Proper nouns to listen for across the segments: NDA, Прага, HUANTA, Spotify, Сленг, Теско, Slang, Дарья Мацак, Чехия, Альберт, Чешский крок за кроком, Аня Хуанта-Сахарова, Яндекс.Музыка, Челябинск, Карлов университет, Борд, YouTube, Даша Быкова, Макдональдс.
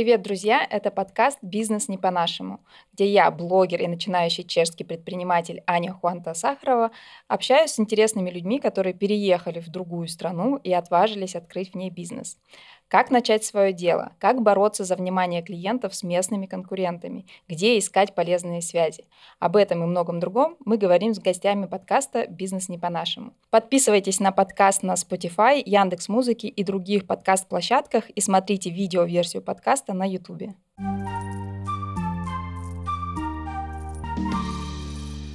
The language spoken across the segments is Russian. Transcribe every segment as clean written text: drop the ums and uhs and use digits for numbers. Привет, друзья! Это подкаст «Бизнес не по-нашему», где я, блогер и начинающий чешский предприниматель Аня Хуанта-Сахарова, общаюсь с интересными людьми, которые переехали в другую страну и отважились открыть в ней бизнес. Как начать свое дело? Как бороться за внимание клиентов с местными конкурентами? Где искать полезные связи? Об этом и многом другом мы говорим с гостями подкаста «Бизнес не по-нашему». Подписывайтесь на подкаст на Spotify, Яндекс.Музыке и других подкаст-площадках и смотрите видео-версию подкаста на YouTube.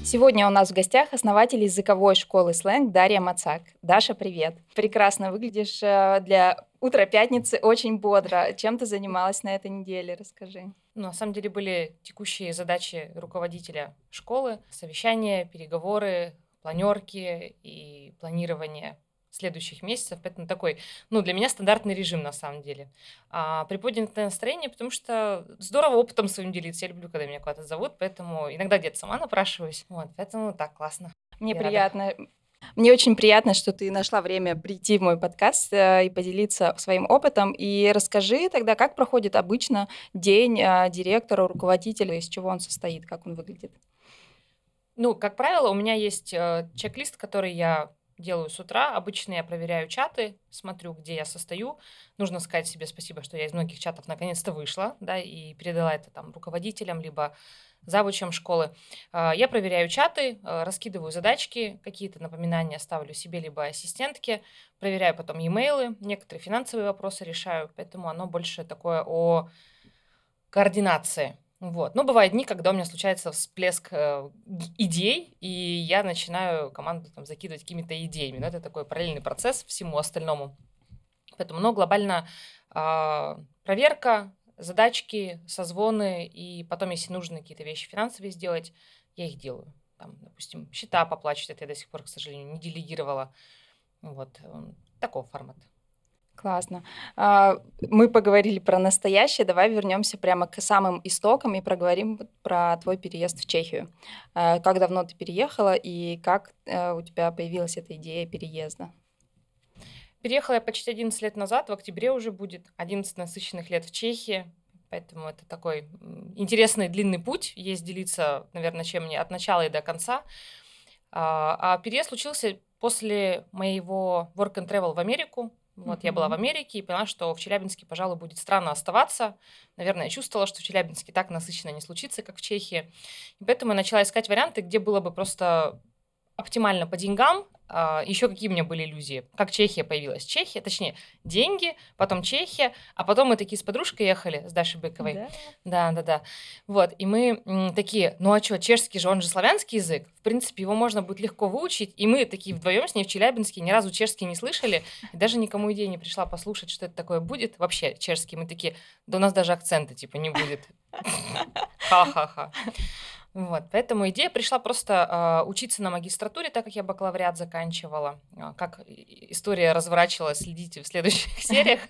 Сегодня у нас в гостях основатель языковой школы «Сленг» Дарья Мацак. Даша, привет! Прекрасно выглядишь для утра пятницы, очень бодро. Чем ты занималась на этой неделе? Расскажи. На самом деле были текущие задачи руководителя школы, совещания, переговоры, планерки и планирование следующих месяцев. Поэтому такой, для меня стандартный режим на самом деле. Приподнятое настроение, потому что здорово опытом своим делиться. Я люблю, когда меня куда-то зовут, поэтому иногда где-то сама напрашиваюсь. Поэтому так, классно. Мне очень приятно, что ты нашла время прийти в мой подкаст и поделиться своим опытом. И расскажи тогда, как проходит обычно день директора, руководителя, из чего он состоит, как он выглядит. Как правило, у меня есть чек-лист, который я делаю с утра. Обычно я проверяю чаты, смотрю, где я состою. Нужно сказать себе спасибо, что я из многих чатов наконец-то вышла, и передала это руководителям, либо завучам школы. Я проверяю чаты, раскидываю задачки, какие-то напоминания ставлю себе, либо ассистентке, проверяю потом e-mail, некоторые финансовые вопросы решаю, поэтому оно больше такое о координации. Бывают дни, когда у меня случается всплеск идей, и я начинаю команду закидывать какими-то идеями. Это такой параллельный процесс всему остальному. Поэтому, глобально проверка, задачки, созвоны, и потом, если нужно какие-то вещи финансовые сделать, я их делаю. Допустим, счета поплачивать, это я до сих пор, к сожалению, не делегировала. Такого формата. Классно. Мы поговорили про настоящее, давай вернемся прямо к самым истокам и проговорим про твой переезд в Чехию. Как давно ты переехала и как у тебя появилась эта идея переезда? Переехала я почти 11 лет назад, в октябре уже будет 11 насыщенных лет в Чехии, поэтому это такой интересный длинный путь, есть делиться, наверное, чем мне от начала и до конца. А переезд случился после моего work and travel в Америку. Я была в Америке и поняла, что в Челябинске, пожалуй, будет странно оставаться. Наверное, я чувствовала, что в Челябинске так насыщенно не случится, как в Чехии. И поэтому я начала искать варианты, где было бы просто оптимально по деньгам. Еще какие у меня были иллюзии. Как Чехия появилась? Чехия, точнее, деньги, потом Чехия, а потом мы такие с подружкой ехали, с Дашей Быковой. Да. И мы такие, чешский же, он же славянский язык. В принципе, его можно будет легко выучить. И мы такие вдвоем с ней в Челябинске ни разу чешский не слышали. И даже никому идея не пришла послушать, что это такое будет. Вообще чешский. Мы такие, да у нас даже акцента не будет. Ха-ха-ха. Поэтому идея пришла просто учиться на магистратуре, так как я бакалавриат заканчивала. Как история разворачивалась, следите в следующих сериях.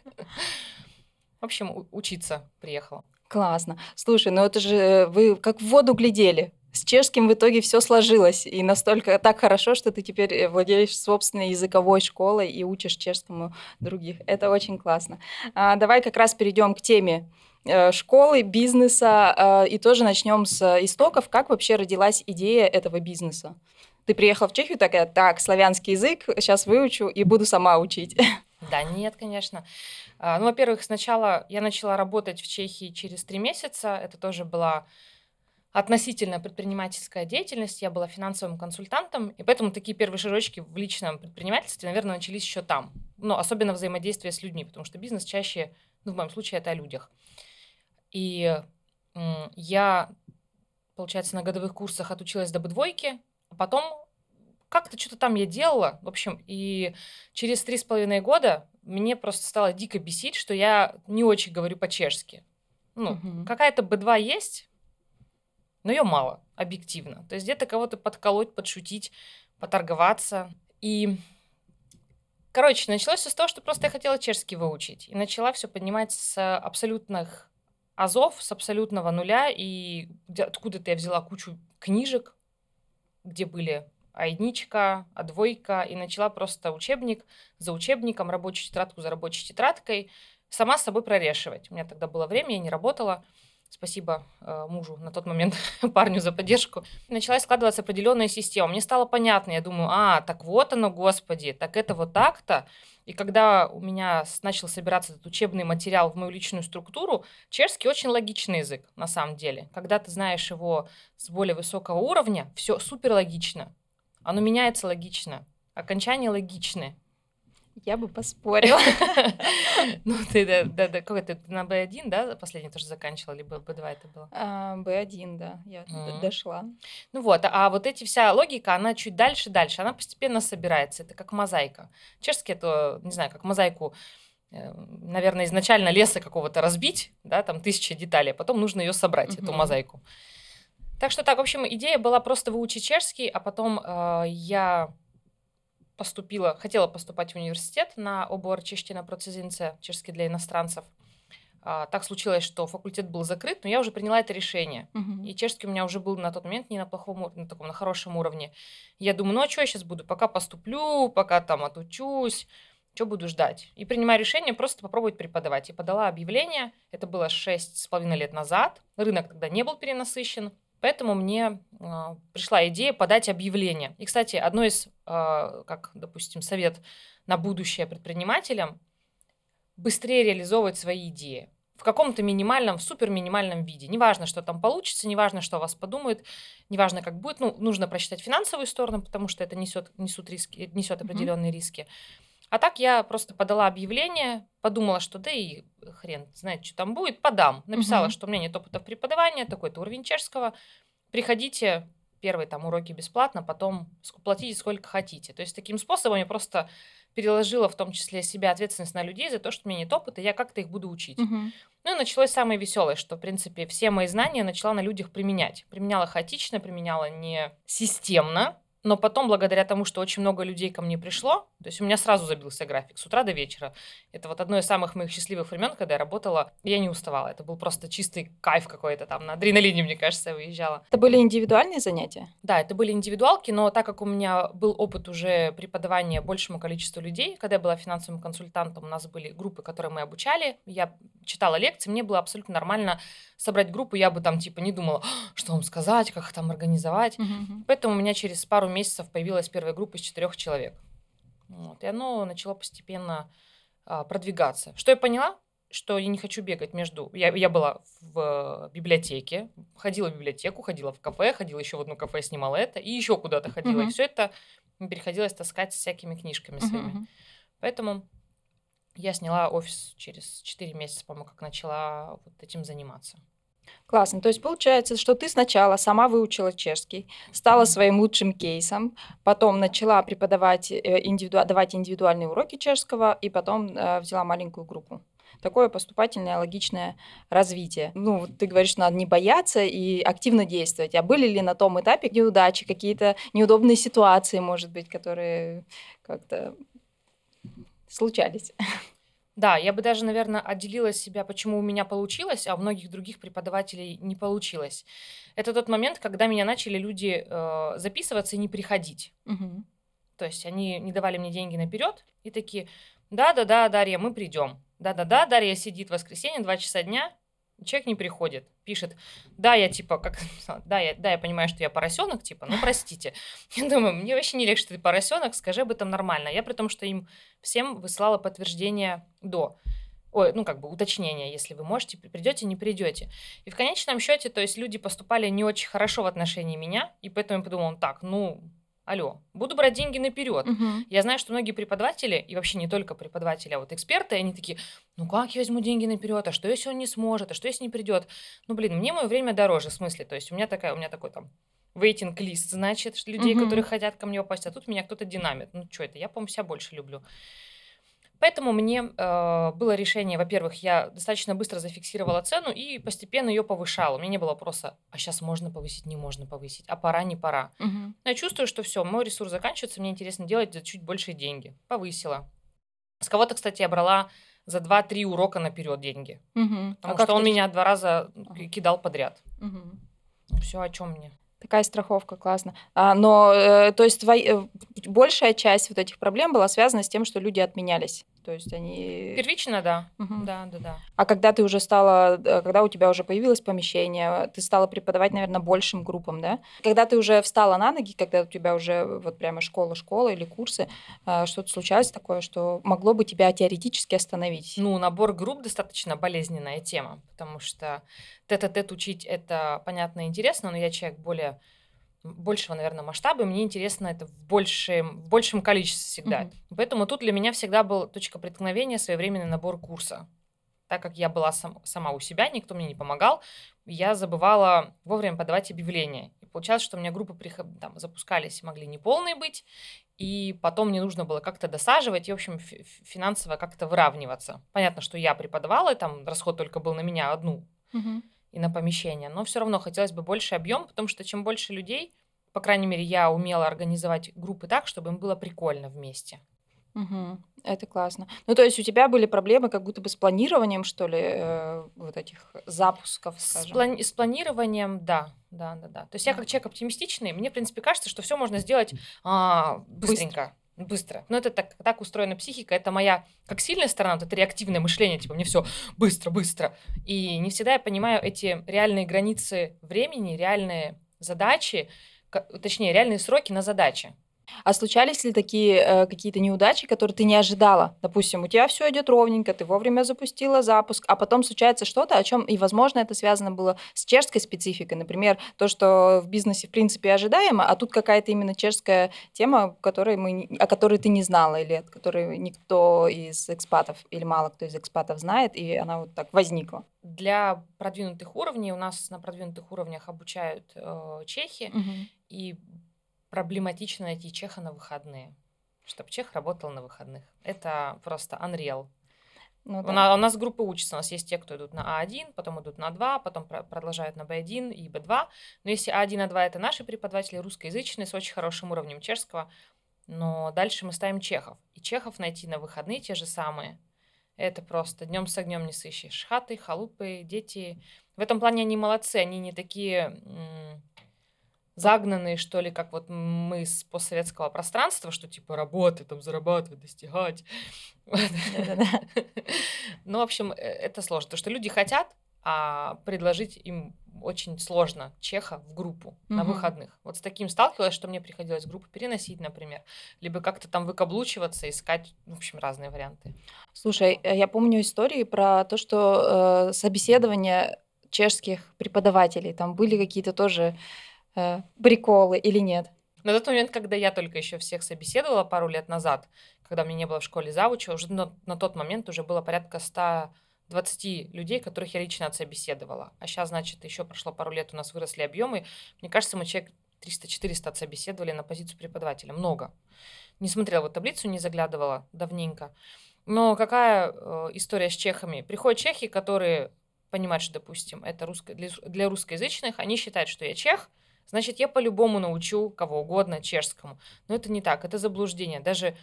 В общем, учиться приехала. Классно. Слушай, это же вы как в воду глядели. С чешским в итоге все сложилось. И настолько так хорошо, что ты теперь владеешь собственной языковой школой и учишь чешскому других. Это очень классно. Давай как раз перейдем к теме школы, бизнеса, и тоже начнем с истоков. Как вообще родилась идея этого бизнеса? Ты приехала в Чехию, такая, так, славянский язык, сейчас выучу и буду сама учить. Да нет, конечно. Во-первых, сначала я начала работать в Чехии через 3 месяца. Это тоже была относительно предпринимательская деятельность. Я была финансовым консультантом, и поэтому такие первые шажочки в личном предпринимательстве, наверное, начались еще там. Особенно взаимодействие с людьми, потому что бизнес чаще, в моем случае, это о людях. И я, получается, на годовых курсах отучилась до B2, а потом как-то что-то там я делала, в общем, и через 3,5 года мне просто стало дико бесить, что я не очень говорю по-чешски. Какая-то B2 есть, но ее мало, объективно. То есть где-то кого-то подколоть, подшутить, поторговаться. И, началось все с того, что просто я хотела чешский выучить. И начала все поднимать с абсолютных азов, с абсолютного нуля, и откуда-то я взяла кучу книжек, где были А1, А2, и начала просто учебник за учебником, рабочую тетрадку за рабочей тетрадкой, сама с собой прорешивать. У меня тогда было время, я не работала. Спасибо мужу на тот момент, парню, за поддержку. Началась складываться определенная система. Мне стало понятно, я думаю, так вот оно, господи, так это вот так-то. И когда у меня начал собираться этот учебный материал в мою личную структуру, чешский очень логичный язык, на самом деле. Когда ты знаешь его с более высокого уровня, все супер логично. Оно меняется логично, окончания логичны. Я бы поспорила. Ну, ты какой ты на B1, да, последний тоже заканчивала, либо B2 это было? B1, да, я дошла. Ну вот, а вот эти вся логика, она чуть дальше, она постепенно собирается, это как мозаика. Чешский это, не знаю, как мозаику, наверное, изначально леса какого-то разбить, да, там 1000 деталей, а потом нужно ее собрать, эту мозаику. Так что так, в общем, идея была просто выучить чешский, а потом я... хотела поступать в университет на обор чештина процезинце, чешский для иностранцев. Так случилось, что факультет был закрыт, но я уже приняла это решение. И чешский у меня уже был на тот момент не на плохом, на таком, на хорошем уровне. Я думаю, а что я сейчас буду? Пока поступлю, пока там отучусь, что буду ждать? И принимаю решение просто попробовать преподавать. Я подала объявление, это было 6,5 лет назад, рынок тогда не был перенасыщен. Поэтому мне пришла идея подать объявление. И, кстати, одно из, как, допустим, совет на будущее предпринимателям – быстрее реализовывать свои идеи в каком-то минимальном, супер минимальном виде. Неважно, что там получится, неважно, что о вас подумают, неважно, как будет. Ну, нужно просчитать финансовую сторону, потому что это несет определенные риски. А так я просто подала объявление, подумала, что да и хрен знает, что там будет, подам. Написала, что у меня нет опыта преподавания, такой-то уровень чешского. Приходите, первые там уроки бесплатно, потом платите сколько хотите. То есть таким способом я просто переложила в том числе себя ответственность на людей за то, что у меня нет опыта, и я как-то их буду учить. Ну и началось самое веселое, что в принципе все мои знания начала на людях применять. Применяла хаотично, применяла не системно. Но потом, благодаря тому, что очень много людей ко мне пришло, то есть у меня сразу забился график с утра до вечера. Это вот одно из самых моих счастливых времен, когда я работала, я не уставала. Это был просто чистый кайф какой-то там, на адреналине, мне кажется, я выезжала. Это были индивидуальные занятия? Да, это были индивидуалки, но так как у меня был опыт уже преподавания большему количеству людей, когда я была финансовым консультантом, у нас были группы, которые мы обучали, я читала лекции, мне было абсолютно нормально собрать группу, я бы там типа не думала, что вам сказать, как там организовать. Поэтому у меня через пару месяцев появилась первая группа из 4 человек. Вот, и оно начало постепенно продвигаться. Что я поняла? Что я не хочу бегать между... Я была в библиотеке, ходила в библиотеку, ходила в кафе, ходила еще в одну кафе, снимала это, и еще куда-то ходила. И все это приходилось таскать с всякими книжками своими. Поэтому я сняла офис через 4 месяца, по-моему, как начала вот этим заниматься. Классно. То есть получается, что ты сначала сама выучила чешский, стала своим лучшим кейсом, потом начала преподавать, давать индивидуальные уроки чешского, и потом взяла маленькую группу. Такое поступательное, логичное развитие. Ну, ты говоришь, что надо не бояться и активно действовать. А были ли на том этапе неудачи, какие-то неудобные ситуации, может быть, которые как-то случались? Да, я бы даже, наверное, отделила себя, почему у меня получилось, а у многих других преподавателей не получилось. Это тот момент, когда меня начали люди записываться и не приходить. То есть они не давали мне деньги наперед и такие: да-да-да, Дарья, мы придем. Да-да-да, Дарья сидит в воскресенье, 2 часа дня, человек не приходит. Пишет: я понимаю, что я поросенок, типа, ну простите. Я думаю, мне вообще не легче, что ты поросенок, скажи об этом нормально. Я при том, что им всем выслала подтверждение уточнение, если вы можете, придете, не придете. И в конечном счете, то есть люди поступали не очень хорошо в отношении меня, и поэтому я подумала, буду брать деньги наперед. Я знаю, что многие преподаватели, и вообще не только преподаватели, а вот эксперты, они такие: как я возьму деньги наперед, а что если он не сможет, а что если не придет? Мне мое время дороже, в смысле, то есть у меня такой там вейтинг-лист, значит, людей, которые хотят ко мне попасть, а тут меня кто-то динамит. Я, по-моему, себя больше люблю. Поэтому мне было решение, во-первых, я достаточно быстро зафиксировала цену и постепенно ее повышала. У меня не было вопроса, а сейчас можно повысить, не можно повысить, а пора, не пора. Но я чувствую, что все, мой ресурс заканчивается, мне интересно делать за чуть больше деньги. Повысила. С кого-то, кстати, я брала за 2-3 урока наперед деньги, потому что он меня 2 раза кидал подряд. Все, о чем мне. Такая страховка, классно. То есть большая часть вот этих проблем была связана с тем, что люди отменялись. То есть они... Первично, да. Угу. Да. А когда ты уже стала, когда у тебя уже появилось помещение, ты стала преподавать, наверное, большим группам, да? Когда ты уже встала на ноги, когда у тебя уже вот прямо школа или курсы, что-то случалось такое, что могло бы тебя теоретически остановить? Ну, набор групп достаточно болезненная тема, потому что тет-а-тет учить это, понятно, интересно, но я человек большего, наверное, масштаба, и мне интересно это в большем количестве всегда. Mm-hmm. Поэтому тут для меня всегда была точка преткновения своевременный набор курса. Так как я была сама у себя, никто мне не помогал, я забывала вовремя подавать объявления. И получалось, что у меня группы запускались, могли неполные быть, и потом мне нужно было как-то досаживать и, в общем, финансово как-то выравниваться. Понятно, что я преподавала, и там расход только был на меня одну. Mm-hmm. И на помещение, но все равно хотелось бы больше объем, потому что чем больше людей, по крайней мере, я умела организовать группы так, чтобы им было прикольно вместе. Угу, это классно. Ну, то есть у тебя были проблемы как будто бы с планированием, что ли, вот этих запусков, скажем? С планированием, да. То есть я как человек оптимистичный, мне, в принципе, кажется, что все можно сделать быстренько. Быстро. Но это так устроена психика. Это моя как сильная сторона, вот это реактивное мышление. Типа мне все быстро. И не всегда я понимаю эти реальные границы времени, реальные задачи, точнее, реальные сроки на задачи. А случались ли такие какие-то неудачи, которые ты не ожидала? Допустим, у тебя все идет ровненько, ты вовремя запустила запуск, а потом случается что-то, о чем и, возможно, это связано было с чешской спецификой. Например, то, что в бизнесе, в принципе, ожидаемо, а тут какая-то именно чешская тема, о которой ты не знала или от которой никто из экспатов или мало кто из экспатов знает, и она вот так возникла. Для продвинутых уровней, у нас на продвинутых уровнях обучают чехи, угу. И проблематично найти чеха на выходные, чтобы чех работал на выходных. Это просто unreal. Ну, да. У нас группы учатся, у нас есть те, кто идут на А1, потом идут на 2, потом продолжают на Б1 и Б2. Но если А1, А2 это наши преподаватели, русскоязычные, с очень хорошим уровнем чешского, но дальше мы ставим чехов. И чехов найти на выходные те же самые. Это просто днем с огнем не сыщешь. Хаты, халупы, дети. В этом плане они молодцы, они не такие... загнанные, что ли, как вот мы с постсоветского пространства, что типа работай, там, зарабатывай, достигать. Ну, в общем, это сложно. То, что люди хотят, а предложить им очень сложно чеха в группу на выходных. Вот с таким сталкивалась, что мне приходилось группу переносить, например, либо как-то там выкаблучиваться, искать, в общем, разные варианты. Слушай, я помню истории про то, что собеседование чешских преподавателей, там были какие-то тоже... приколы или нет? На тот момент, когда я только еще всех собеседовала пару лет назад, когда мне не было в школе завуча, уже на тот момент уже было порядка 120 людей, которых я лично отсобеседовала. А сейчас, значит, еще прошло пару лет, у нас выросли объемы. Мне кажется, мы человек 300-400 отсобеседовали на позицию преподавателя. Много. Не смотрела вот таблицу, не заглядывала давненько. Но какая история с чехами? Приходят чехи, которые понимают, что, допустим, это для русскоязычных, они считают, что я чех, значит, я по-любому научу кого угодно чешскому. Но это не так, это заблуждение. Даже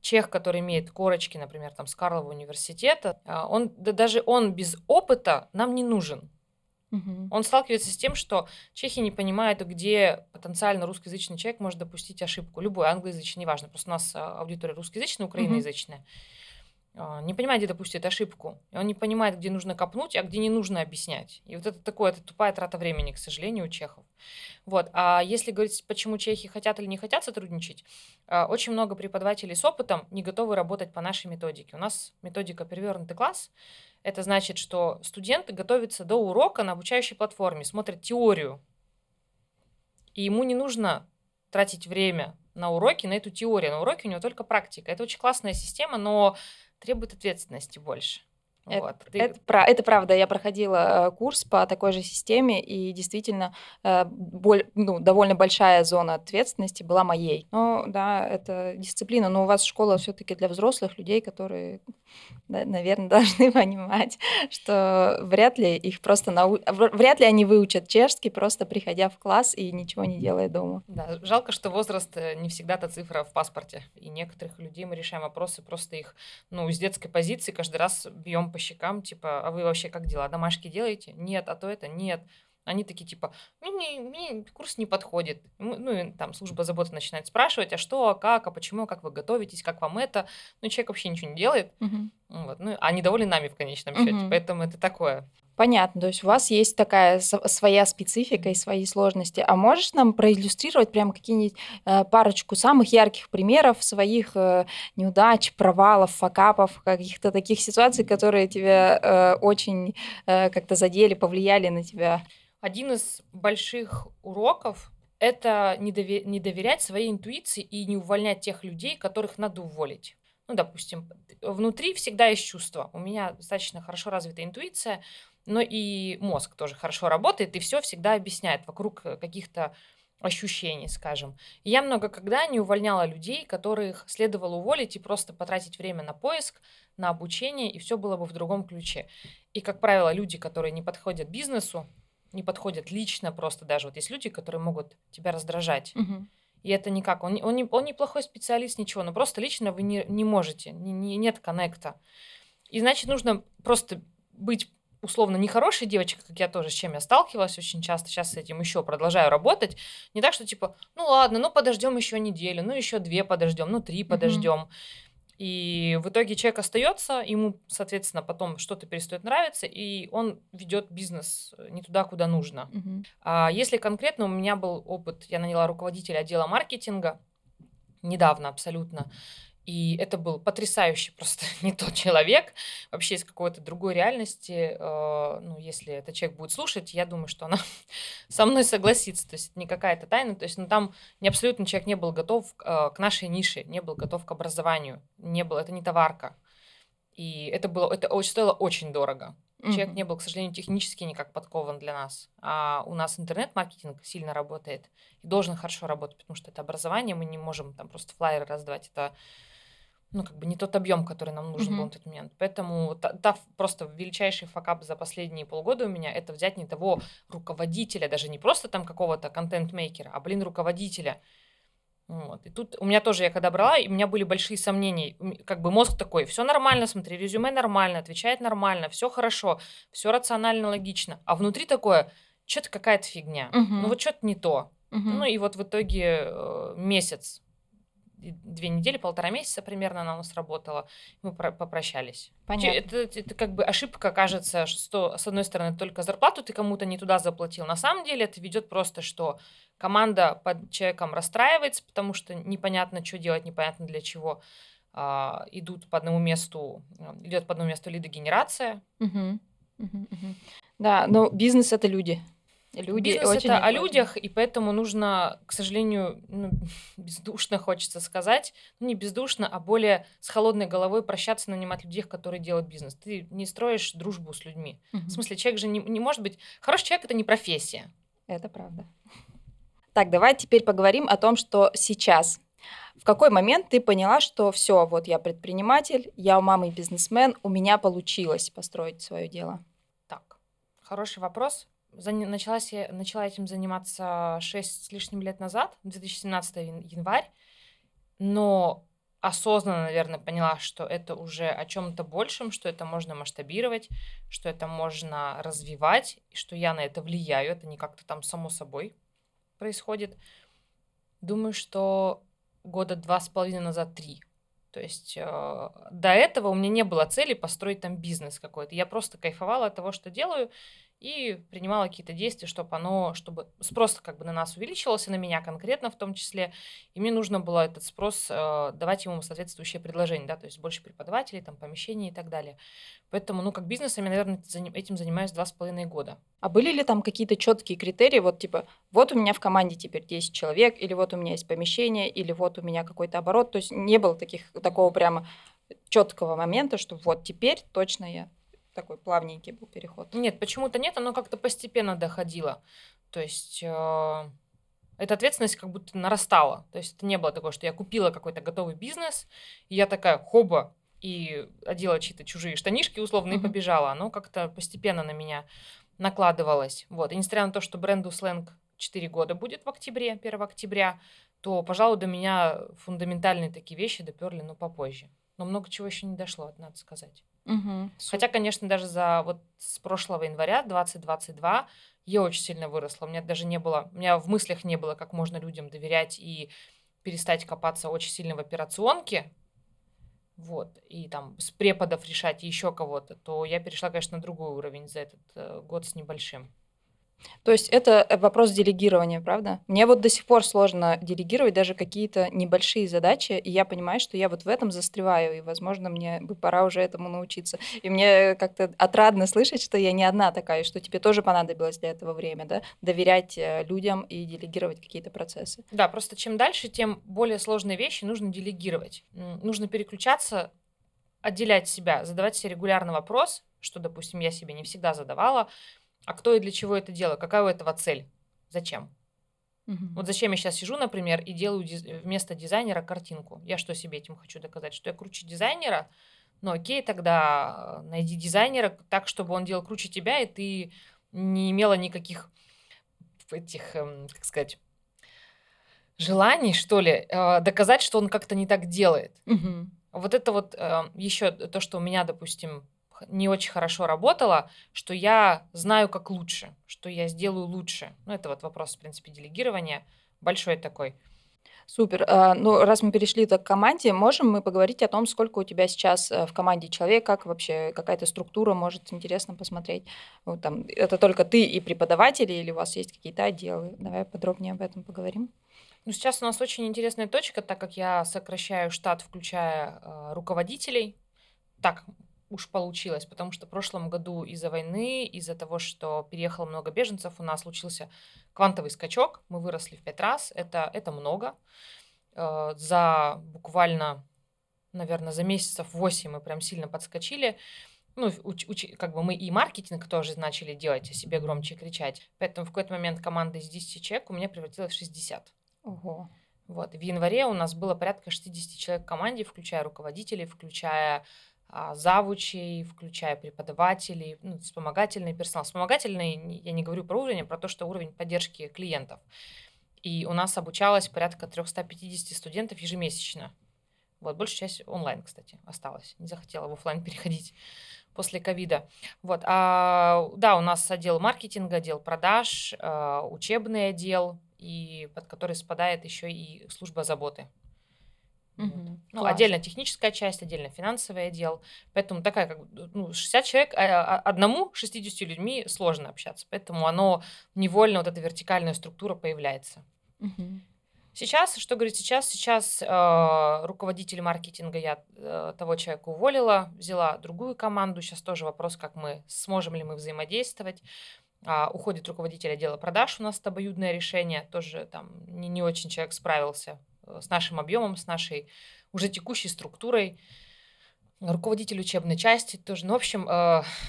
чех, который имеет корочки, например, там, с Карлова университета, даже он без опыта нам не нужен. Угу. Он сталкивается с тем, что чехи не понимают, где потенциально русскоязычный человек может допустить ошибку. Любой, англоязычный, неважно. Просто у нас аудитория русскоязычная, украиноязычная. Угу. Не понимает, где допустит ошибку. И он не понимает, где нужно копнуть, а где не нужно объяснять. И вот это тупая трата времени, к сожалению, у чехов. Вот. А если говорить, почему чехи хотят или не хотят сотрудничать, очень много преподавателей с опытом не готовы работать по нашей методике. У нас методика «Перевернутый класс». Это значит, что студент готовится до урока на обучающей платформе, смотрит теорию, и ему не нужно тратить время на уроки, на эту теорию. На уроки у него только практика. Это очень классная система, но требует ответственности больше. Вот. Это правда. Я проходила курс по такой же системе, и действительно довольно большая зона ответственности была моей. Но да, это дисциплина, но у вас школа все-таки для взрослых людей, которые, наверное, должны понимать, что вряд ли они выучат чешский, просто приходя в класс и ничего не делая дома. Да, жалко, что возраст не всегда та цифра в паспорте. И некоторых людей мы решаем вопросы, просто их с детской позиции каждый раз бьем по щекам, типа, а вы вообще как дела? Домашки делаете? Нет, а то это нет. Они такие типа, мне курс не подходит. Ну, и там служба заботы начинает спрашивать, а что, а как, а почему, как вы готовитесь, как вам это. Ну, человек вообще ничего не делает. Угу. Вот. Ну, они довольны нами в конечном счете, угу. Поэтому это такое. Понятно, то есть у вас есть такая своя специфика и свои сложности. А можешь нам проиллюстрировать прям какие-нибудь парочку самых ярких примеров своих неудач, провалов, факапов, каких-то таких ситуаций, которые тебя очень как-то задели, повлияли на тебя? Один из больших уроков – это не доверять своей интуиции и не увольнять тех людей, которых надо уволить. Ну, допустим, внутри всегда есть чувства. У меня достаточно хорошо развита интуиция, но и мозг тоже хорошо работает, и все всегда объясняет вокруг каких-то ощущений, скажем. И я много когда не увольняла людей, которых следовало уволить и просто потратить время на поиск, на обучение, и все было бы в другом ключе. И, как правило, люди, которые не подходят бизнесу, не подходят лично просто даже. Вот есть люди, которые могут тебя раздражать. Угу. И это никак. Он неплохой специалист, ничего, но просто лично вы не можете. Нет коннекта. И значит, нужно просто быть условно нехорошей девочкой, как я тоже, с чем я сталкивалась очень часто. Сейчас с этим еще продолжаю работать. Не так, что типа, ну ладно, ну подождем еще неделю, ну еще 2 подождем, ну 3 подождем. И в итоге человек остается, ему, соответственно, потом что-то перестает нравиться, и он ведет бизнес не туда, куда нужно. Mm-hmm. А если конкретно, у меня был опыт, я наняла руководителя отдела маркетинга недавно абсолютно, и это был потрясающий просто не тот человек, вообще из какой-то другой реальности. Ну, если этот человек будет слушать, я думаю, что она со мной согласится. То есть это не какая-то тайна. То есть ну, там не абсолютно человек не был готов к нашей нише, не был готов к образованию, не был, это не товарка. И это стоило очень дорого. Человек не был, к сожалению, технически никак подкован для нас. А у нас интернет-маркетинг сильно работает и должен хорошо работать, потому что это образование, мы не можем там просто флайеры раздавать. Это ну, как бы не тот объем, который нам нужен был в тот момент. Поэтому просто величайший факап за последние полгода у меня — это взять не того руководителя, даже не просто там какого-то контент-мейкера, а, руководителя. Вот. И тут у меня тоже, я когда брала, и у меня были большие сомнения. Как бы мозг такой, все нормально, смотри, резюме нормально, отвечает нормально, все хорошо, все рационально, логично. А внутри такое, что-то какая-то фигня, ну вот что-то не то. Ну и вот в итоге месяц, 2 недели, 1,5 месяца примерно она у нас работала, мы попрощались. Понятно. Это как бы ошибка, кажется, что с одной стороны только зарплату ты кому-то не туда заплатил, на самом деле это ведет просто, что команда под человеком расстраивается, потому что непонятно, что делать, непонятно для чего. Идет по одному месту лидогенерация. Да, но бизнес — это люди. Бизнес — это о людях, и поэтому нужно, к сожалению, бездушно хочется сказать, не бездушно, а более с холодной головой прощаться, нанимать людей, которые делают бизнес. Ты не строишь дружбу с людьми. В смысле, человек же не может быть... Хороший человек — это не профессия. Это правда. Так, давай теперь поговорим о том, что сейчас. В какой момент ты поняла, что все, вот я предприниматель, я у мамы бизнесмен, у меня получилось построить свое дело? Так, хороший вопрос. Начала этим заниматься 6 с лишним лет назад, 2017 январь, но осознанно, наверное, поняла, что это уже о чем-то большем, что это можно масштабировать, что это можно развивать, что я на это влияю, это не как-то там само собой происходит. Думаю, что 2.5 года назад, 3. То есть до этого у меня не было цели построить там бизнес какой-то. Я просто кайфовала от того, что делаю, и принимала какие-то действия, чтобы спрос как бы на нас увеличивался, на меня конкретно в том числе. И мне нужно было этот спрос давать ему соответствующее предложение, да, то есть больше преподавателей, там, помещений и так далее. Поэтому, как бизнесом я, наверное, этим занимаюсь 2.5 года. А были ли там какие-то четкие критерии, вот типа, вот у меня в команде теперь 10 человек, или вот у меня есть помещение, или вот у меня какой-то оборот? То есть не было такого прямо четкого момента, что вот теперь точно я... Такой плавненький был переход. Нет, почему-то нет, оно как-то постепенно доходило. То есть эта ответственность как будто нарастала. То есть это не было такое, что я купила какой-то готовый бизнес, и я такая хоба, и одела чьи-то чужие штанишки условно и побежала. Оно как-то постепенно на меня накладывалось. Вот. И несмотря на то, что бренду Slang 4 года будет в октябре, 1 октября, то, пожалуй, до меня фундаментальные такие вещи доперли, попозже. Но много чего еще не дошло, надо сказать. Угу. Хотя, конечно, даже за вот с прошлого января 2022 я очень сильно выросла. У меня даже не было, у меня в мыслях не было, как можно людям доверять и перестать копаться очень сильно в операционке, вот, и там с преподов решать еще кого-то, то я перешла, конечно, на другой уровень за этот год с небольшим. То есть это вопрос делегирования, правда? Мне вот до сих пор сложно делегировать даже какие-то небольшие задачи, и я понимаю, что я вот в этом застреваю, и, возможно, мне бы пора уже этому научиться. И мне как-то отрадно слышать, что я не одна такая, и что тебе тоже понадобилось для этого время, да, доверять людям и делегировать какие-то процессы. Да, просто чем дальше, тем более сложные вещи нужно делегировать. Нужно переключаться, отделять себя, задавать себе регулярно вопрос, что, допустим, я себе не всегда задавала, а кто и для чего это делаю? Какая у этого цель? Зачем? Угу. Вот зачем я сейчас сижу, например, и делаю вместо дизайнера картинку? Я что себе этим хочу доказать? Что я круче дизайнера? Ну окей, тогда найди дизайнера так, чтобы он делал круче тебя, и ты не имела никаких этих, как сказать, желаний, что ли, доказать, что он как-то не так делает. Угу. Вот это вот еще то, что у меня, допустим, не очень хорошо работала, что я знаю, как лучше, что я сделаю лучше. Ну, это вот вопрос, в принципе, делегирования большой такой. Супер. Ну, раз мы перешли к команде, можем мы поговорить о том, сколько у тебя сейчас в команде человек, как вообще какая-то структура, может, интересно посмотреть. Вот там, это только ты и преподаватели, или у вас есть какие-то отделы? Давай подробнее об этом поговорим. Ну, сейчас у нас очень интересная точка, так как я сокращаю штат, включая руководителей. Так, уж получилось, потому что в прошлом году из-за войны, из-за того, что переехало много беженцев, у нас случился квантовый скачок, мы выросли в 5 раз, это много. За буквально, наверное, за месяцев 8 мы прям сильно подскочили. Ну, как бы мы и маркетинг тоже начали делать, о себе громче кричать. Поэтому в какой-то момент команда из 10 человек у меня превратилась в 60. Ого. Вот. В январе у нас было порядка 60 человек в команде, включая руководителей, включая завучей, включая преподавателей, ну, вспомогательный персонал. Вспомогательный, я не говорю про уровень, а про то, что уровень поддержки клиентов. И у нас обучалось порядка 350 студентов ежемесячно. Вот, большая часть онлайн, кстати, осталась. Не захотела в офлайн переходить после ковида. Вот. Да, у нас отдел маркетинга, отдел продаж, учебный отдел, и под который спадает еще и служба заботы. Угу. Ну, отдельно техническая часть, отдельно финансовый отдел. Поэтому такая, как ну, 60 человек, одному 60 людьми сложно общаться. Поэтому оно невольно, вот эта вертикальная структура появляется. Угу. Сейчас, что говорить сейчас? Сейчас руководитель маркетинга, я того человека уволила, взяла другую команду. Сейчас тоже вопрос, как мы, сможем ли мы взаимодействовать. Уходит руководитель отдела продаж, у нас это обоюдное решение. Тоже там не очень человек справился с нашим объемом, с нашей уже текущей структурой, руководитель учебной части тоже. Ну, в общем,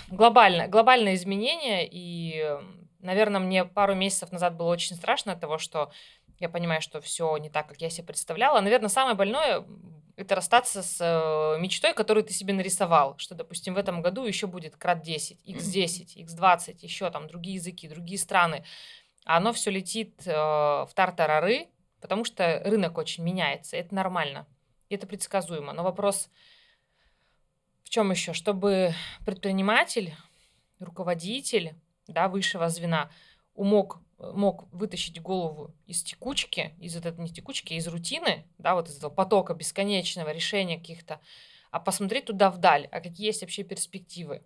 глобальное изменение. И, наверное, мне пару месяцев назад было очень страшно от того, что я понимаю, что все не так, как я себе представляла. Наверное, самое больное – это расстаться с мечтой, которую ты себе нарисовал, что, допустим, в этом году еще будет крат 10, x10, x20, еще там другие языки, другие страны. А оно все летит в тартарары, потому что рынок очень меняется, это нормально, это предсказуемо. Но вопрос в чем еще? Чтобы предприниматель, руководитель, да, высшего звена мог вытащить голову из текучки, из этой не текучки, из рутины, да, вот из этого потока бесконечного решения каких-то, а посмотреть туда вдаль, а какие есть вообще перспективы.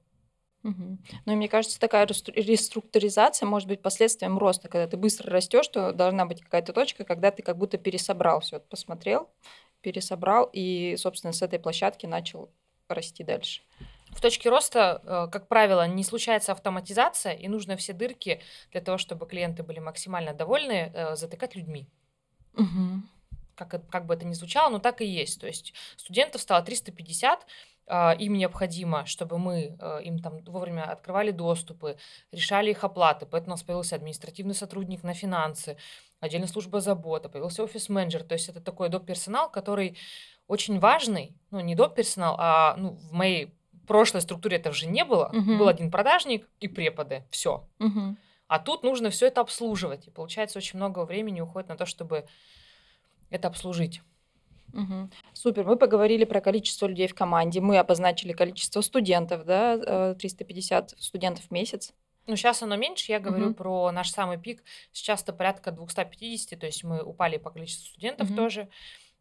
Угу. Ну и мне кажется, такая реструктуризация может быть последствием роста, когда ты быстро растешь, то должна быть какая-то точка, когда ты как будто пересобрал все, посмотрел, пересобрал и, собственно, с этой площадки начал расти дальше. В точке роста, как правило, не случается автоматизация, и нужно все дырки для того, чтобы клиенты были максимально довольны, затыкать людьми. Угу. Как бы это ни звучало, но так и есть. То есть студентов стало 350, им необходимо, чтобы мы им там вовремя открывали доступы, решали их оплаты. Поэтому у нас появился административный сотрудник на финансы, отдельная служба заботы, появился офис-менеджер. То есть это такой доп-персонал, который очень важный. Ну, не доп-персонал, а ну, в моей прошлой структуре это уже не было. Угу. Был один продажник и преподы. Все. Угу. А тут нужно все это обслуживать. И получается, очень много времени уходит на то, чтобы это обслужить. Угу. Супер, мы поговорили про количество людей в команде, мы обозначили количество студентов, да, 350 студентов в месяц. Ну, сейчас оно меньше, я говорю про наш самый пик, сейчас-то порядка 250, то есть мы упали по количеству студентов тоже.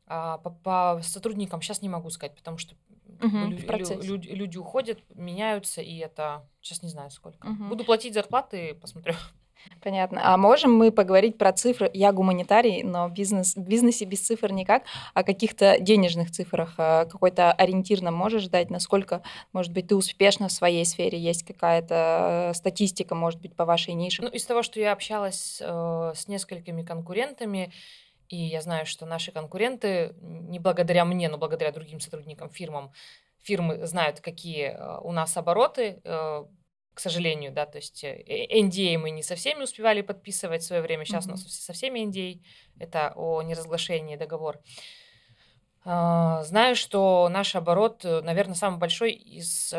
По сотрудникам сейчас не могу сказать, потому что люди уходят, меняются, и это сейчас не знаю сколько. Буду платить зарплаты, посмотрю. Понятно. А можем мы поговорить про цифры? Я гуманитарий, но в бизнесе без цифр никак. О каких-то денежных цифрах, какой-то ориентир нам можешь дать? Насколько, может быть, ты успешна в своей сфере? Есть какая-то статистика, может быть, по вашей нише? Ну, из того, что я общалась с несколькими конкурентами, и я знаю, что наши конкуренты, не благодаря мне, но благодаря другим сотрудникам фирмы знают, какие у нас обороты, к сожалению, да, то есть NDA мы не со всеми успевали подписывать в свое время, сейчас у нас со всеми NDA, это о неразглашении договор. Знаю, что наш оборот, наверное, самый большой из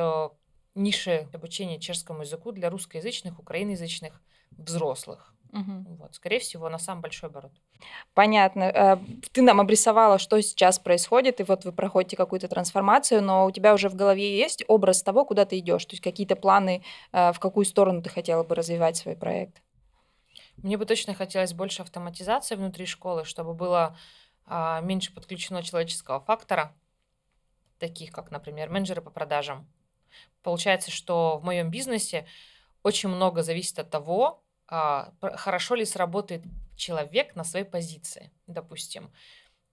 ниши обучения чешскому языку для русскоязычных, украиноязычных взрослых. Вот, скорее всего, на самый большой оборот. Понятно. Ты нам обрисовала, что сейчас происходит, и вот вы проходите какую-то трансформацию, но у тебя уже в голове есть образ того, куда ты идешь, то есть какие-то планы, в какую сторону ты хотела бы развивать свой проект? Мне бы точно хотелось больше автоматизации внутри школы, чтобы было меньше подключено человеческого фактора, таких как, например, менеджеры по продажам. Получается, что в моем бизнесе очень много зависит от того, хорошо ли сработает человек на своей позиции. Допустим,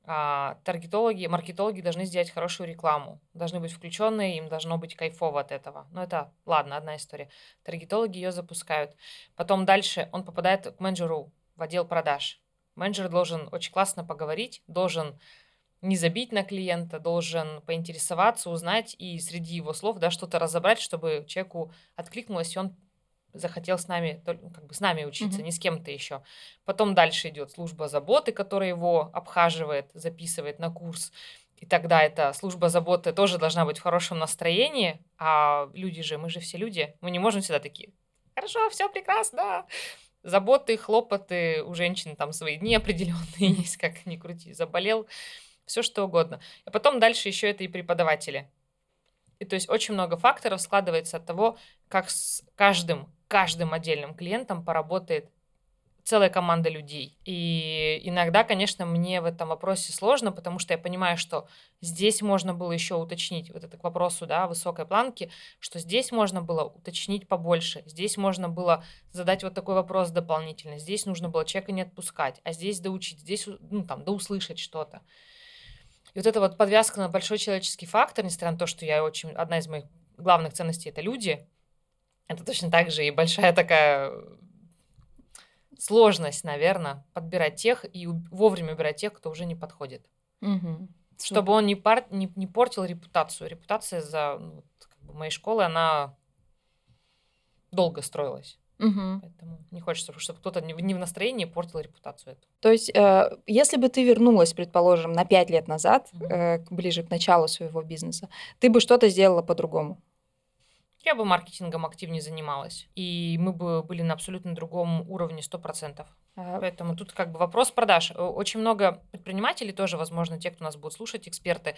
таргетологи, маркетологи должны сделать хорошую рекламу, должны быть включенные, им должно быть кайфово от этого. Но это, ладно, одна история. Таргетологи ее запускают. Потом дальше он попадает к менеджеру в отдел продаж. Менеджер должен очень классно поговорить, должен не забить на клиента, должен поинтересоваться, узнать и среди его слов, да, что-то разобрать, чтобы человеку откликнулось, и он захотел с нами, как бы с нами учиться, не с кем-то еще. Потом дальше идет служба заботы, которая его обхаживает, записывает на курс. И тогда эта служба заботы тоже должна быть в хорошем настроении. А люди же, мы же все люди, мы не можем всегда такие: хорошо, все прекрасно. Заботы, хлопоты, у женщин там свои дни определенные есть, как ни крути, заболел, все что угодно. А потом дальше еще это и преподаватели. И то есть очень много факторов складывается от того, как с каждым отдельным клиентом поработает целая команда людей. И иногда, конечно, мне в этом вопросе сложно, потому что я понимаю, что здесь можно было еще уточнить, вот это к вопросу, да, высокой планки, что здесь можно было уточнить побольше, здесь можно было задать вот такой вопрос дополнительно, здесь нужно было человека не отпускать, а здесь доучить, здесь, ну, там, доуслышать что-то. И вот эта вот подвязка на большой человеческий фактор, несмотря на то, что я очень... Одна из моих главных ценностей — это люди. Это точно так же и большая такая сложность, наверное, подбирать тех и вовремя убирать тех, кто уже не подходит. Угу. Чтобы он не портил репутацию. Репутация моей школы, она долго строилась. Поэтому не хочется, чтобы кто-то не в настроении портил репутацию. То есть, если бы ты вернулась, предположим, на 5 лет назад, ближе к началу своего бизнеса, ты бы что-то сделала по-другому? Я бы маркетингом активнее занималась, и мы бы были на абсолютно другом уровне 100%. Поэтому тут как бы вопрос продаж. Очень много предпринимателей тоже, возможно, те, кто нас будут слушать, эксперты,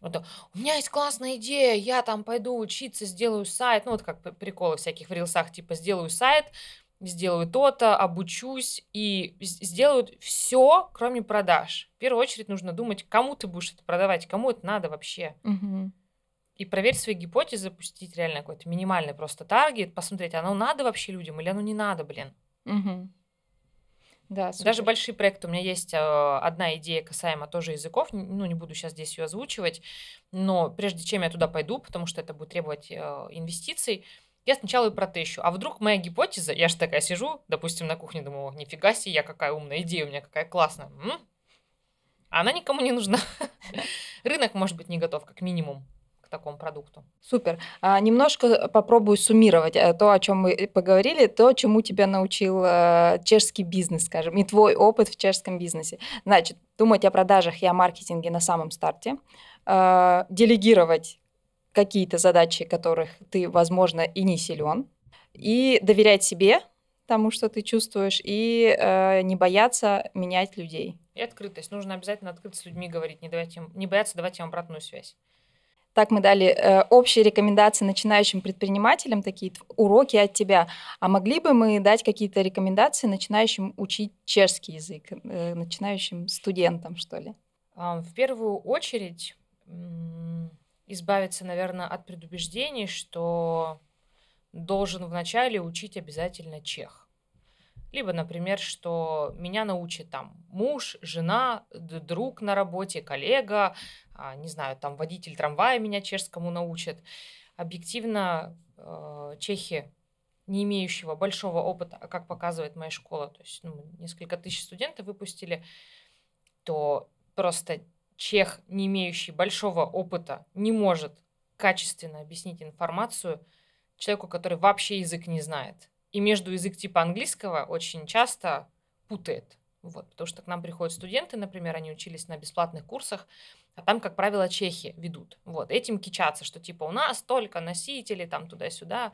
вот, у меня есть классная идея, я там пойду учиться, сделаю сайт, ну вот как приколы всяких в рилсах, типа сделаю сайт, сделаю то-то, обучусь и сделают все, кроме продаж. В первую очередь нужно думать, кому ты будешь это продавать, кому это надо вообще. И проверь свои гипотезы, запустить реально какой-то минимальный просто таргет, посмотреть, оно надо вообще людям или оно не надо, блин. Да, даже большие проекты. У меня есть одна идея касаемо тоже языков. Ну, не буду сейчас здесь ее озвучивать. Но прежде чем я туда пойду, потому что это будет требовать инвестиций, я сначала ее протещу. А вдруг моя гипотеза, я же такая сижу, допустим, на кухне, думаю, нифига себе, я какая умная идея, у меня какая классная. Она никому не нужна. Рынок, может быть, не готов, как минимум, к такому продукту. Супер. Немножко попробую суммировать то, о чем мы поговорили, то, чему тебя научил чешский бизнес, скажем, и твой опыт в чешском бизнесе. Значит, думать о продажах и о маркетинге на самом старте, делегировать какие-то задачи, которых ты, возможно, и не силен, и доверять себе, тому, что ты чувствуешь, и не бояться менять людей. И открытость. Нужно обязательно открыто с людьми говорить, не бояться давать им обратную связь. Так, мы дали общие рекомендации начинающим предпринимателям, такие уроки от тебя. А могли бы мы дать какие-то рекомендации начинающим учить чешский язык, начинающим студентам, что ли? В первую очередь избавиться, наверное, от предубеждений, что должен вначале учить обязательно чех. Либо, например, что меня научит там муж, жена, друг на работе, коллега, не знаю, там водитель трамвая меня чешскому научит. Объективно, чехи, не имеющего большого опыта, а как показывает моя школа, то есть несколько тысяч студентов выпустили, то просто чех, не имеющий большого опыта, не может качественно объяснить информацию человеку, который вообще язык не знает. И между язык типа английского очень часто путает. Вот, потому что к нам приходят студенты, например, они учились на бесплатных курсах, а там, как правило, чехи ведут. Вот, этим кичатся, что типа у нас только носители, там туда-сюда.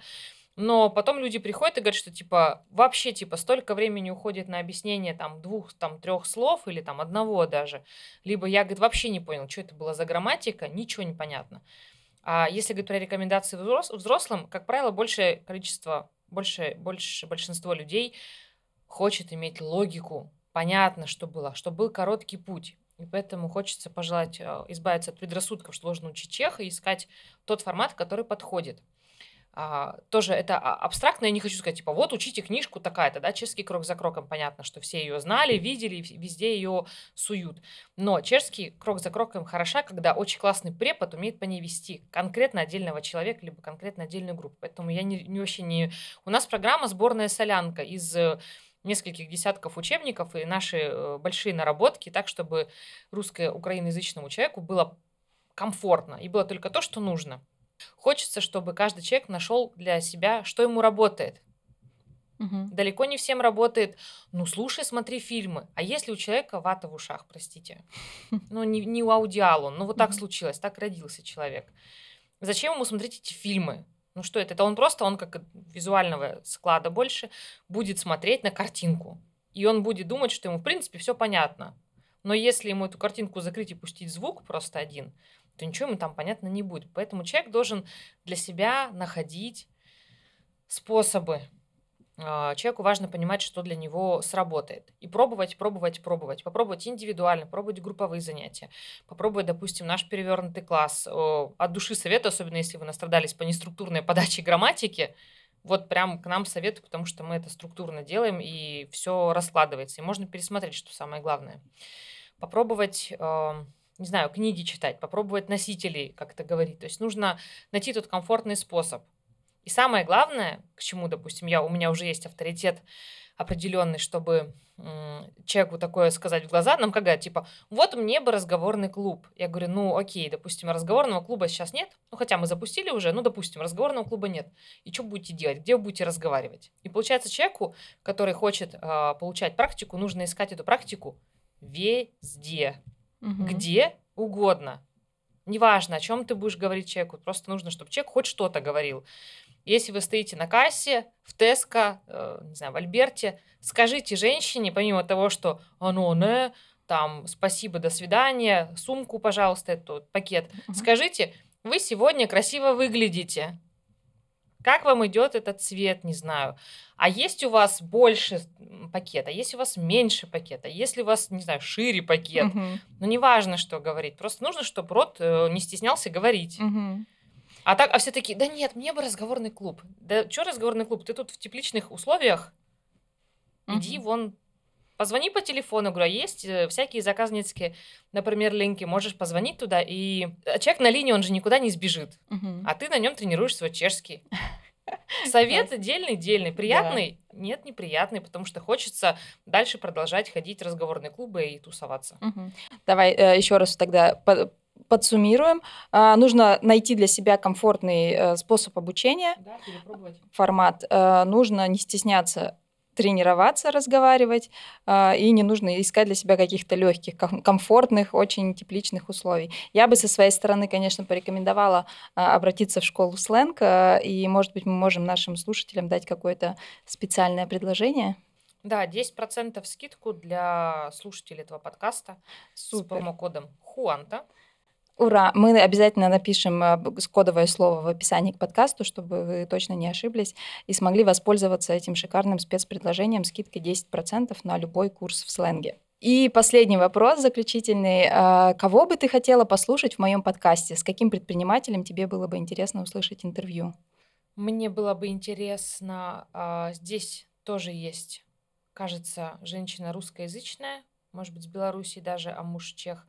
Но потом люди приходят и говорят, что типа вообще типа столько времени уходит на объяснение там двух, там трех слов или там одного даже. Либо я, говорит, вообще не понял, что это была за грамматика, ничего не понятно. А если говорить про рекомендации взрослым, как правило, большинство людей хочет иметь логику, понятно, что было, что был короткий путь. И поэтому хочется пожелать избавиться от предрассудков, что должен учить чеха, и искать тот формат, который подходит. Тоже это абстрактно, я не хочу сказать, типа, вот учите книжку такая-то, да, чешский крок за кроком, понятно, что все ее знали, видели, и везде ее суют. Но чешский крок за кроком хороша, когда очень классный препод умеет по ней вести конкретно отдельного человека, либо конкретно отдельную группу. Поэтому я не... У нас программа «Сборная солянка» из нескольких десятков учебников и наши большие наработки, так, чтобы русско-украиноязычному человеку было комфортно и было только то, что нужно. Хочется, чтобы каждый человек нашел для себя, что ему работает. Угу. Далеко не всем работает. Ну, слушай, смотри фильмы. А если у человека вата в ушах, простите? Ну, не у аудиалу. Ну, вот так случилось, так родился человек. Зачем ему смотреть эти фильмы? Ну, что это? Это он как визуального склада больше, будет смотреть на картинку. И он будет думать, что ему, в принципе, все понятно. Но если ему эту картинку закрыть и пустить звук просто один, то ничего ему там понятно не будет. Поэтому человек должен для себя находить способы. Человеку важно понимать, что для него сработает. И пробовать. Попробовать индивидуально, пробовать групповые занятия. Попробовать, допустим, наш перевернутый класс. От души советую, особенно если вы настрадались по неструктурной подаче грамматики, вот прям к нам советую, потому что мы это структурно делаем, и все раскладывается. И можно пересмотреть, что самое главное. Попробовать, не знаю, книги читать, попробовать носителей как-то говорить. То есть нужно найти тот комфортный способ. И самое главное, к чему, допустим, у меня уже есть авторитет определенный, чтобы человеку такое сказать в глаза, нам когда, типа, вот мне бы разговорный клуб. Я говорю, ну окей, допустим, разговорного клуба сейчас нет, ну хотя мы запустили уже, ну допустим, разговорного клуба нет. И что будете делать, где вы будете разговаривать? И получается, человеку, который хочет получать практику, нужно искать эту практику везде, угу. Где угодно. Неважно, о чем ты будешь говорить человеку, просто нужно, чтобы человек хоть что-то говорил. Если вы стоите на кассе, в Теско, не знаю, в Альберте, скажите женщине, помимо того, что «оно не», там «спасибо, до свидания», «сумку, пожалуйста», этот пакет, скажите «вы сегодня красиво выглядите». Как вам идет этот цвет, не знаю. А есть у вас больше пакета, есть у вас меньше пакета, если у вас, не знаю, шире пакет. Uh-huh. Ну, неважно, что говорить. Просто нужно, чтобы рот не стеснялся говорить. Uh-huh. А все такие, да нет, мне бы разговорный клуб. Да что разговорный клуб? Ты тут в тепличных условиях. Uh-huh. Иди вон. Позвони по телефону, говорю, есть всякие заказницкие, например, линки, можешь позвонить туда, и человек на линии, он же никуда не сбежит, угу. А ты на нем тренируешь свой чешский. Совет отдельный, приятный, да. Нет, неприятный, потому что хочется дальше продолжать ходить в разговорные клубы и тусоваться. Угу. Давай еще раз тогда подсуммируем. Нужно найти для себя комфортный способ обучения, да, формат. Нужно не стесняться тренироваться, разговаривать, и не нужно искать для себя каких-то легких, комфортных, очень тепличных условий. Я бы со своей стороны, конечно, порекомендовала обратиться в школу Slang, и, может быть, мы можем нашим слушателям дать какое-то специальное предложение. Да, 10% скидку для слушателей этого подкаста. Супер. С промокодом Хуанта. Ура! Мы обязательно напишем кодовое слово в описании к подкасту, чтобы вы точно не ошиблись и смогли воспользоваться этим шикарным спецпредложением скидкой 10% на любой курс в сленге. И последний вопрос, заключительный. Кого бы ты хотела послушать в моем подкасте? С каким предпринимателем тебе было бы интересно услышать интервью? Мне было бы интересно, здесь тоже есть, кажется, женщина русскоязычная, может быть, с Белоруссии даже, а муж чех.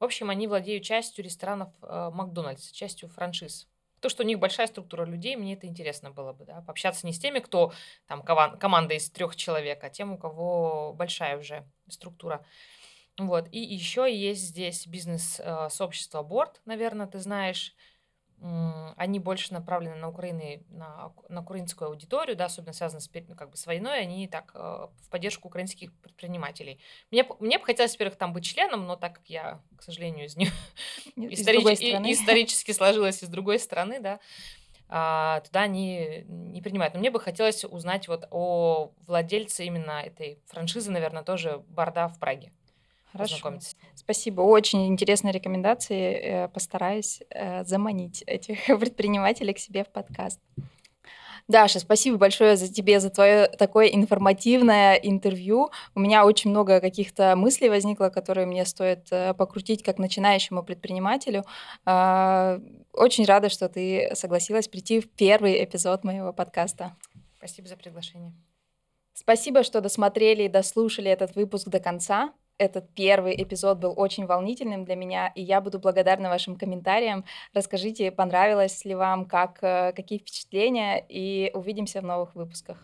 В общем, они владеют частью ресторанов Макдональдс, частью франшиз. То, что у них большая структура людей, мне это интересно было бы, да, пообщаться не с теми, кто там команда из 3 человек, а тем, у кого большая уже структура. Вот. И еще есть здесь бизнес-сообщество Борд, наверное, ты знаешь. Они больше направлены на Украину, на украинскую аудиторию, да, особенно связаны с, как бы, с войной, они так в поддержку украинских предпринимателей. Мне бы хотелось, во-первых, там быть членом, но так как я, к сожалению, из нее исторически сложилась из другой страны, да, туда они не принимают. Но мне бы хотелось узнать вот о владельце именно этой франшизы, наверное, тоже Борда в Праге. Хорошо. Спасибо. Очень интересные рекомендации. Постараюсь заманить этих предпринимателей к себе в подкаст. Даша, спасибо большое за твое такое информативное интервью. У меня очень много каких-то мыслей возникло, которые мне стоит покрутить как начинающему предпринимателю. Очень рада, что ты согласилась прийти в первый эпизод моего подкаста. Спасибо за приглашение. Спасибо, что досмотрели и дослушали этот выпуск до конца. Этот первый эпизод был очень волнительным для меня, и я буду благодарна вашим комментариям. Расскажите, понравилось ли вам, какие впечатления, и увидимся в новых выпусках.